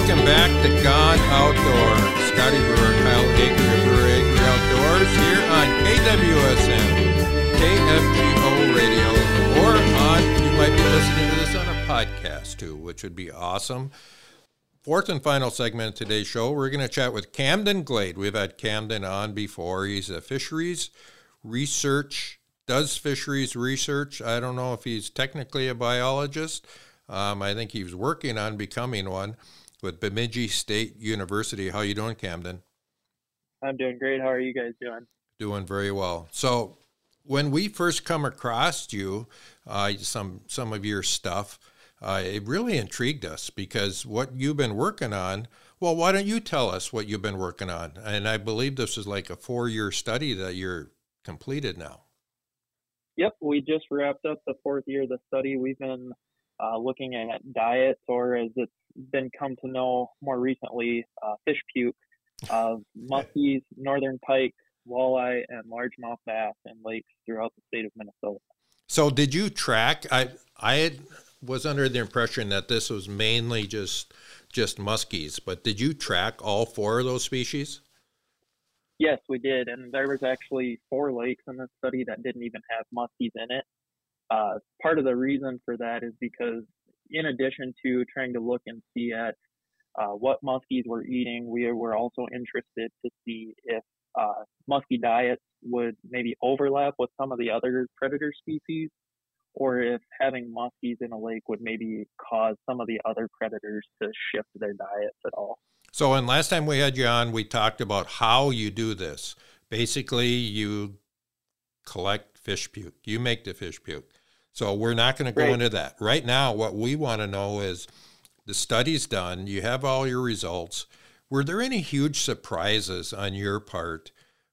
Welcome back to Gone Outdoors. Scotty Brewer, Kyle Aker of Prairie Creek Outdoors here on KWSN, KFGO Radio, or on, you might be listening to this on a podcast too, which would be awesome. Fourth and final segment of today's show, we're going to chat with Camden Glade. We've had Camden on before. He's a fisheries research. I don't know if he's technically a biologist. I think he was working on becoming one with Bemidji State University. How you doing, Camden? I'm doing great. How are you guys doing? Doing very well. So when we first come across you, some of your stuff, it really intrigued us because what you've been working on, well, why don't you tell us what you've been working on? And I believe this is like a 4-year study that you're completed now. Yep, we just wrapped up the 4th year of the study. We've been looking at diets, or as it's been come to know more recently, fish puke of muskies, northern pike, walleye, and largemouth bass in lakes throughout the state of Minnesota. So did you track? I was under the impression that this was mainly just muskies, but did you track all 4 of those species? Yes, we did, and there was actually 4 lakes in this study that didn't even have muskies in it. Part of the reason for that is because in addition to trying to look and see at what muskies were eating, we were also interested to see if muskie diets would maybe overlap with some of the other predator species, or if having muskies in a lake would maybe cause some of the other predators to shift their diets at all. So, and last time we had you on, we talked about how you do this. Basically, you collect fish puke. You make the fish puke. So we're not going to go into that. Right now, what we want to know is the study's done. You have all your results. Were there any huge surprises on your part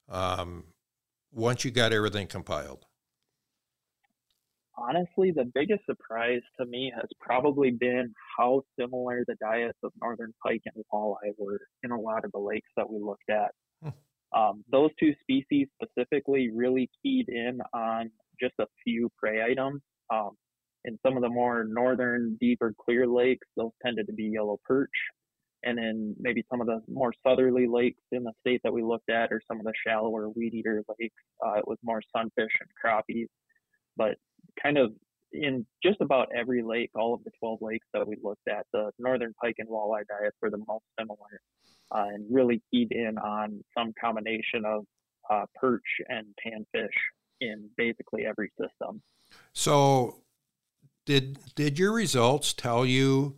once you got everything compiled? Honestly, the biggest surprise to me has probably been how similar the diets of northern pike and walleye were in a lot of the lakes that we looked at. Those 2 species specifically really keyed in on just a few prey items. In some of the more northern, deeper, clear lakes, those tended to be yellow perch. And in maybe some of the more southerly lakes in the state that we looked at, or some of the shallower weed-eater lakes, it was more sunfish and crappies. But kind of in just about every lake, all of the 12 lakes that we looked at, the northern pike and walleye diets were the most similar. And really keyed in on some combination of perch and panfish in basically every system. So did your results tell you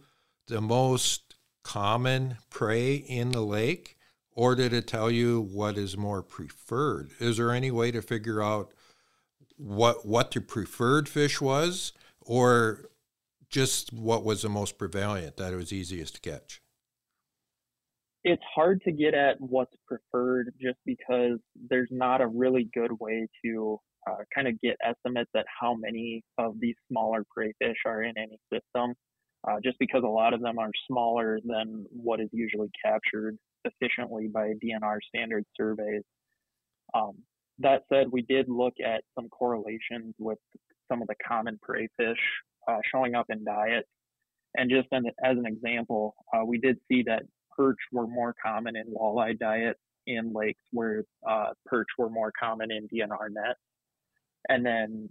the most common prey in the lake, or did it tell you what is more preferred? Is there any way to figure out what the preferred fish was, or just what was the most prevalent, that it was easiest to catch? It's hard to get at what's preferred just because there's not a really good way to kind of get estimates at how many of these smaller prey fish are in any system, just because a lot of them are smaller than what is usually captured efficiently by DNR standard surveys. That said, we did look at some correlations with some of the common prey fish showing up in diets. And just as an example, we did see that perch were more common in walleye diets in lakes where perch were more common in DNR nets. And then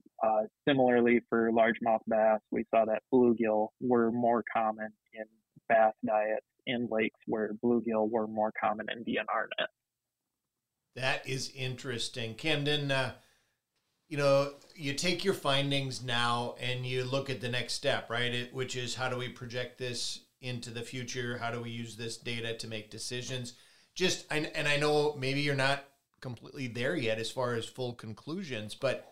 similarly for largemouth bass, we saw that bluegill were more common in bass diets in lakes where bluegill were more common in DNR nets. That is interesting. Camden, you know, you take your findings now and you look at the next step, right? Which is, how do we project this into the future? How do we use this data to make decisions? Just, and I know maybe you're not completely there yet as far as full conclusions, but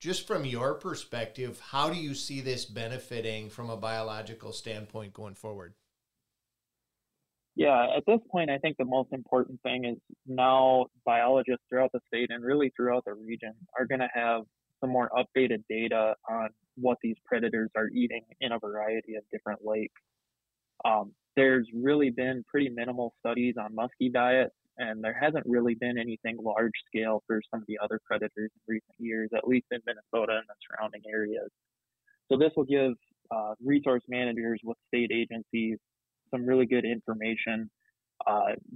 just from your perspective, how do you see this benefiting from a biological standpoint going forward? Yeah, at this point, I think the most important thing is now biologists throughout the state and really throughout the region are going to have some more updated data on what these predators are eating in a variety of different lakes. There's really been pretty minimal studies on muskie diets, and there hasn't really been anything large scale for some of the other predators in recent years, at least in Minnesota and the surrounding areas. So this will give resource managers with state agencies some really good information,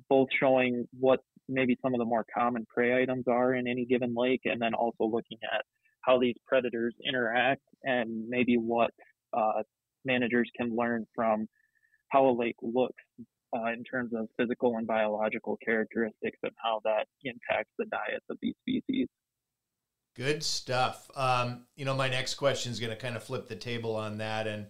both showing what maybe some of the more common prey items are in any given lake, and then also looking at how these predators interact and maybe what managers can learn from how a lake looks in terms of physical and biological characteristics and how that impacts the diets of these species. Good stuff. You know, my next question is going to kind of flip the table on that. And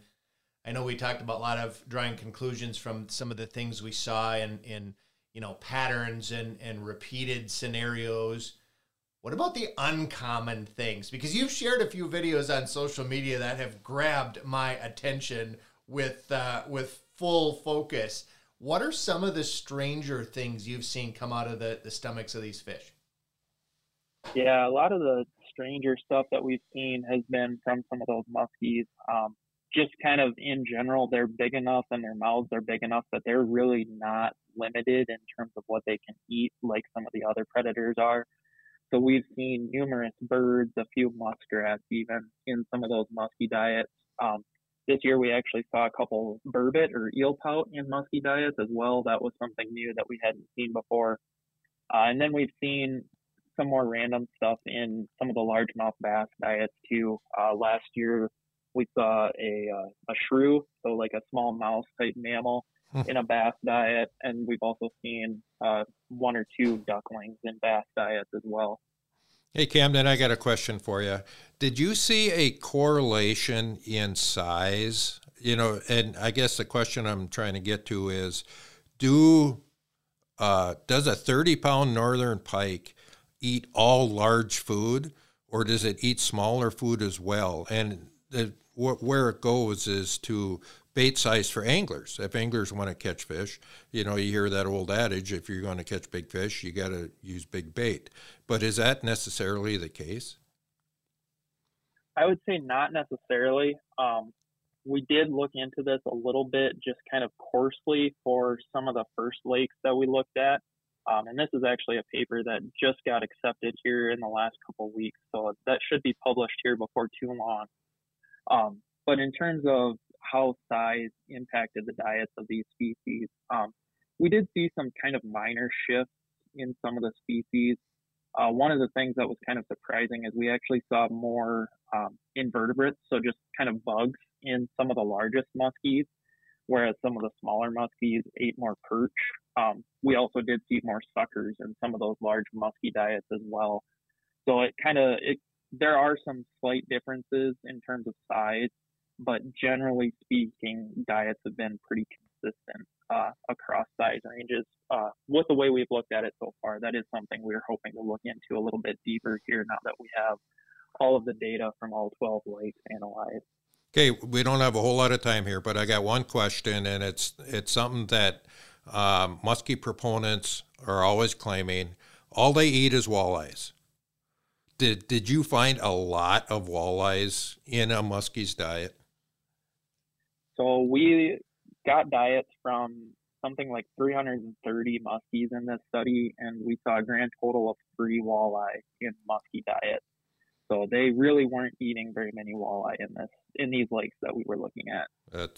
I know we talked about a lot of drawing conclusions from some of the things we saw in you know, patterns and repeated scenarios. What about the uncommon things? Because you've shared a few videos on social media that have grabbed my attention with full focus. What are some of the stranger things you've seen come out of the stomachs of these fish? Yeah, a lot of the stranger stuff that we've seen has been from some of those muskies. Just kind of in general, they're big enough and their mouths are big enough that they're really not limited in terms of what they can eat like some of the other predators are. So we've seen numerous birds, a few muskrats even, in some of those musky diets. This year we actually saw a couple burbot or eel pout in musky diets as well. That was something new that we hadn't seen before. And then we've seen some more random stuff in some of the largemouth bass diets too. Last year we saw a shrew, so like a small mouse type mammal, in a bass diet, and we've also seen one or two ducklings in bass diets as well. Hey Camden, I got a question for you. Did you see a correlation in size? You know, and I guess the question I'm trying to get to is, does a 30-pound northern pike eat all large food, or does it eat smaller food as well? And where it goes is to bait size for anglers. If anglers want to catch fish, you know, you hear that old adage, if you're going to catch big fish, you got to use big bait. But is that necessarily the case? I would say not necessarily. We did look into this a little bit, just kind of coarsely, for some of the first lakes that we looked at. And this is actually a paper that just got accepted here in the last couple of weeks, so that should be published here before too long. But in terms of how size impacted the diets of these species, we did see some kind of minor shifts in some of the species. One of the things that was kind of surprising is we actually saw more invertebrates, so just kind of bugs, in some of the largest muskies, whereas some of the smaller muskies ate more perch. We also did see more suckers in some of those large musky diets as well. So there are some slight differences in terms of size, but generally speaking, diets have been pretty consistent across size ranges. With the way we've looked at it so far, that is something we're hoping to look into a little bit deeper here now that we have all of the data from all 12 lakes analyzed. Okay, we don't have a whole lot of time here, but I got one question, and it's something that muskie proponents are always claiming. All they eat is walleyes. Did you find a lot of walleyes in a muskie's diet? So we got diets from something like 330 muskies in this study, and we saw a grand total of 3 walleye in muskie diet. So they really weren't eating very many walleye in these lakes that we were looking at.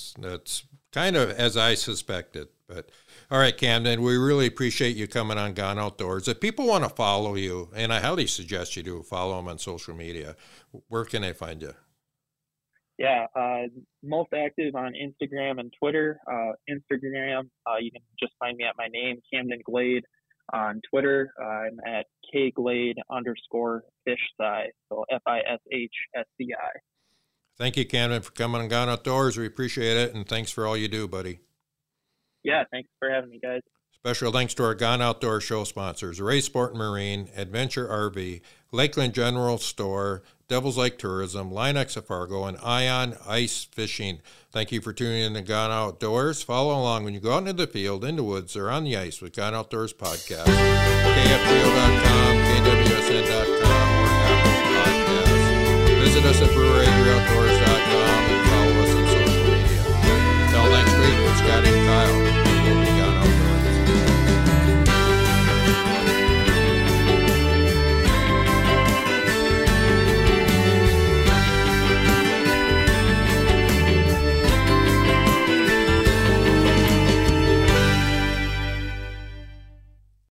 That's kind of as I suspected. But all right, Camden, we really appreciate you coming on Gone Outdoors. If people want to follow you, and I highly suggest you do, follow them on social media, where can they find you? Yeah, most active on Instagram and Twitter. Instagram, you can just find me at my name, Camden Glade. On Twitter, I'm at kglade_fishsci, so FISHSCI. Thank you, Camden, for coming on Gone Outdoors. We appreciate it, and thanks for all you do, buddy. Yeah, thanks for having me, guys. Special thanks to our Gone Outdoors show sponsors, Ray Sport and Marine, Adventure RV, Lakeland General Store, Devil's Lake Tourism, Line X of Fargo, and Ion Ice Fishing. Thank you for tuning in to Gone Outdoors. Follow along when you go out into the field, in the woods, or on the ice with Gone Outdoors Podcast. KFGO.com, KWSN.com, or Apple Podcasts. Visit us at BreweryOutdoors.com.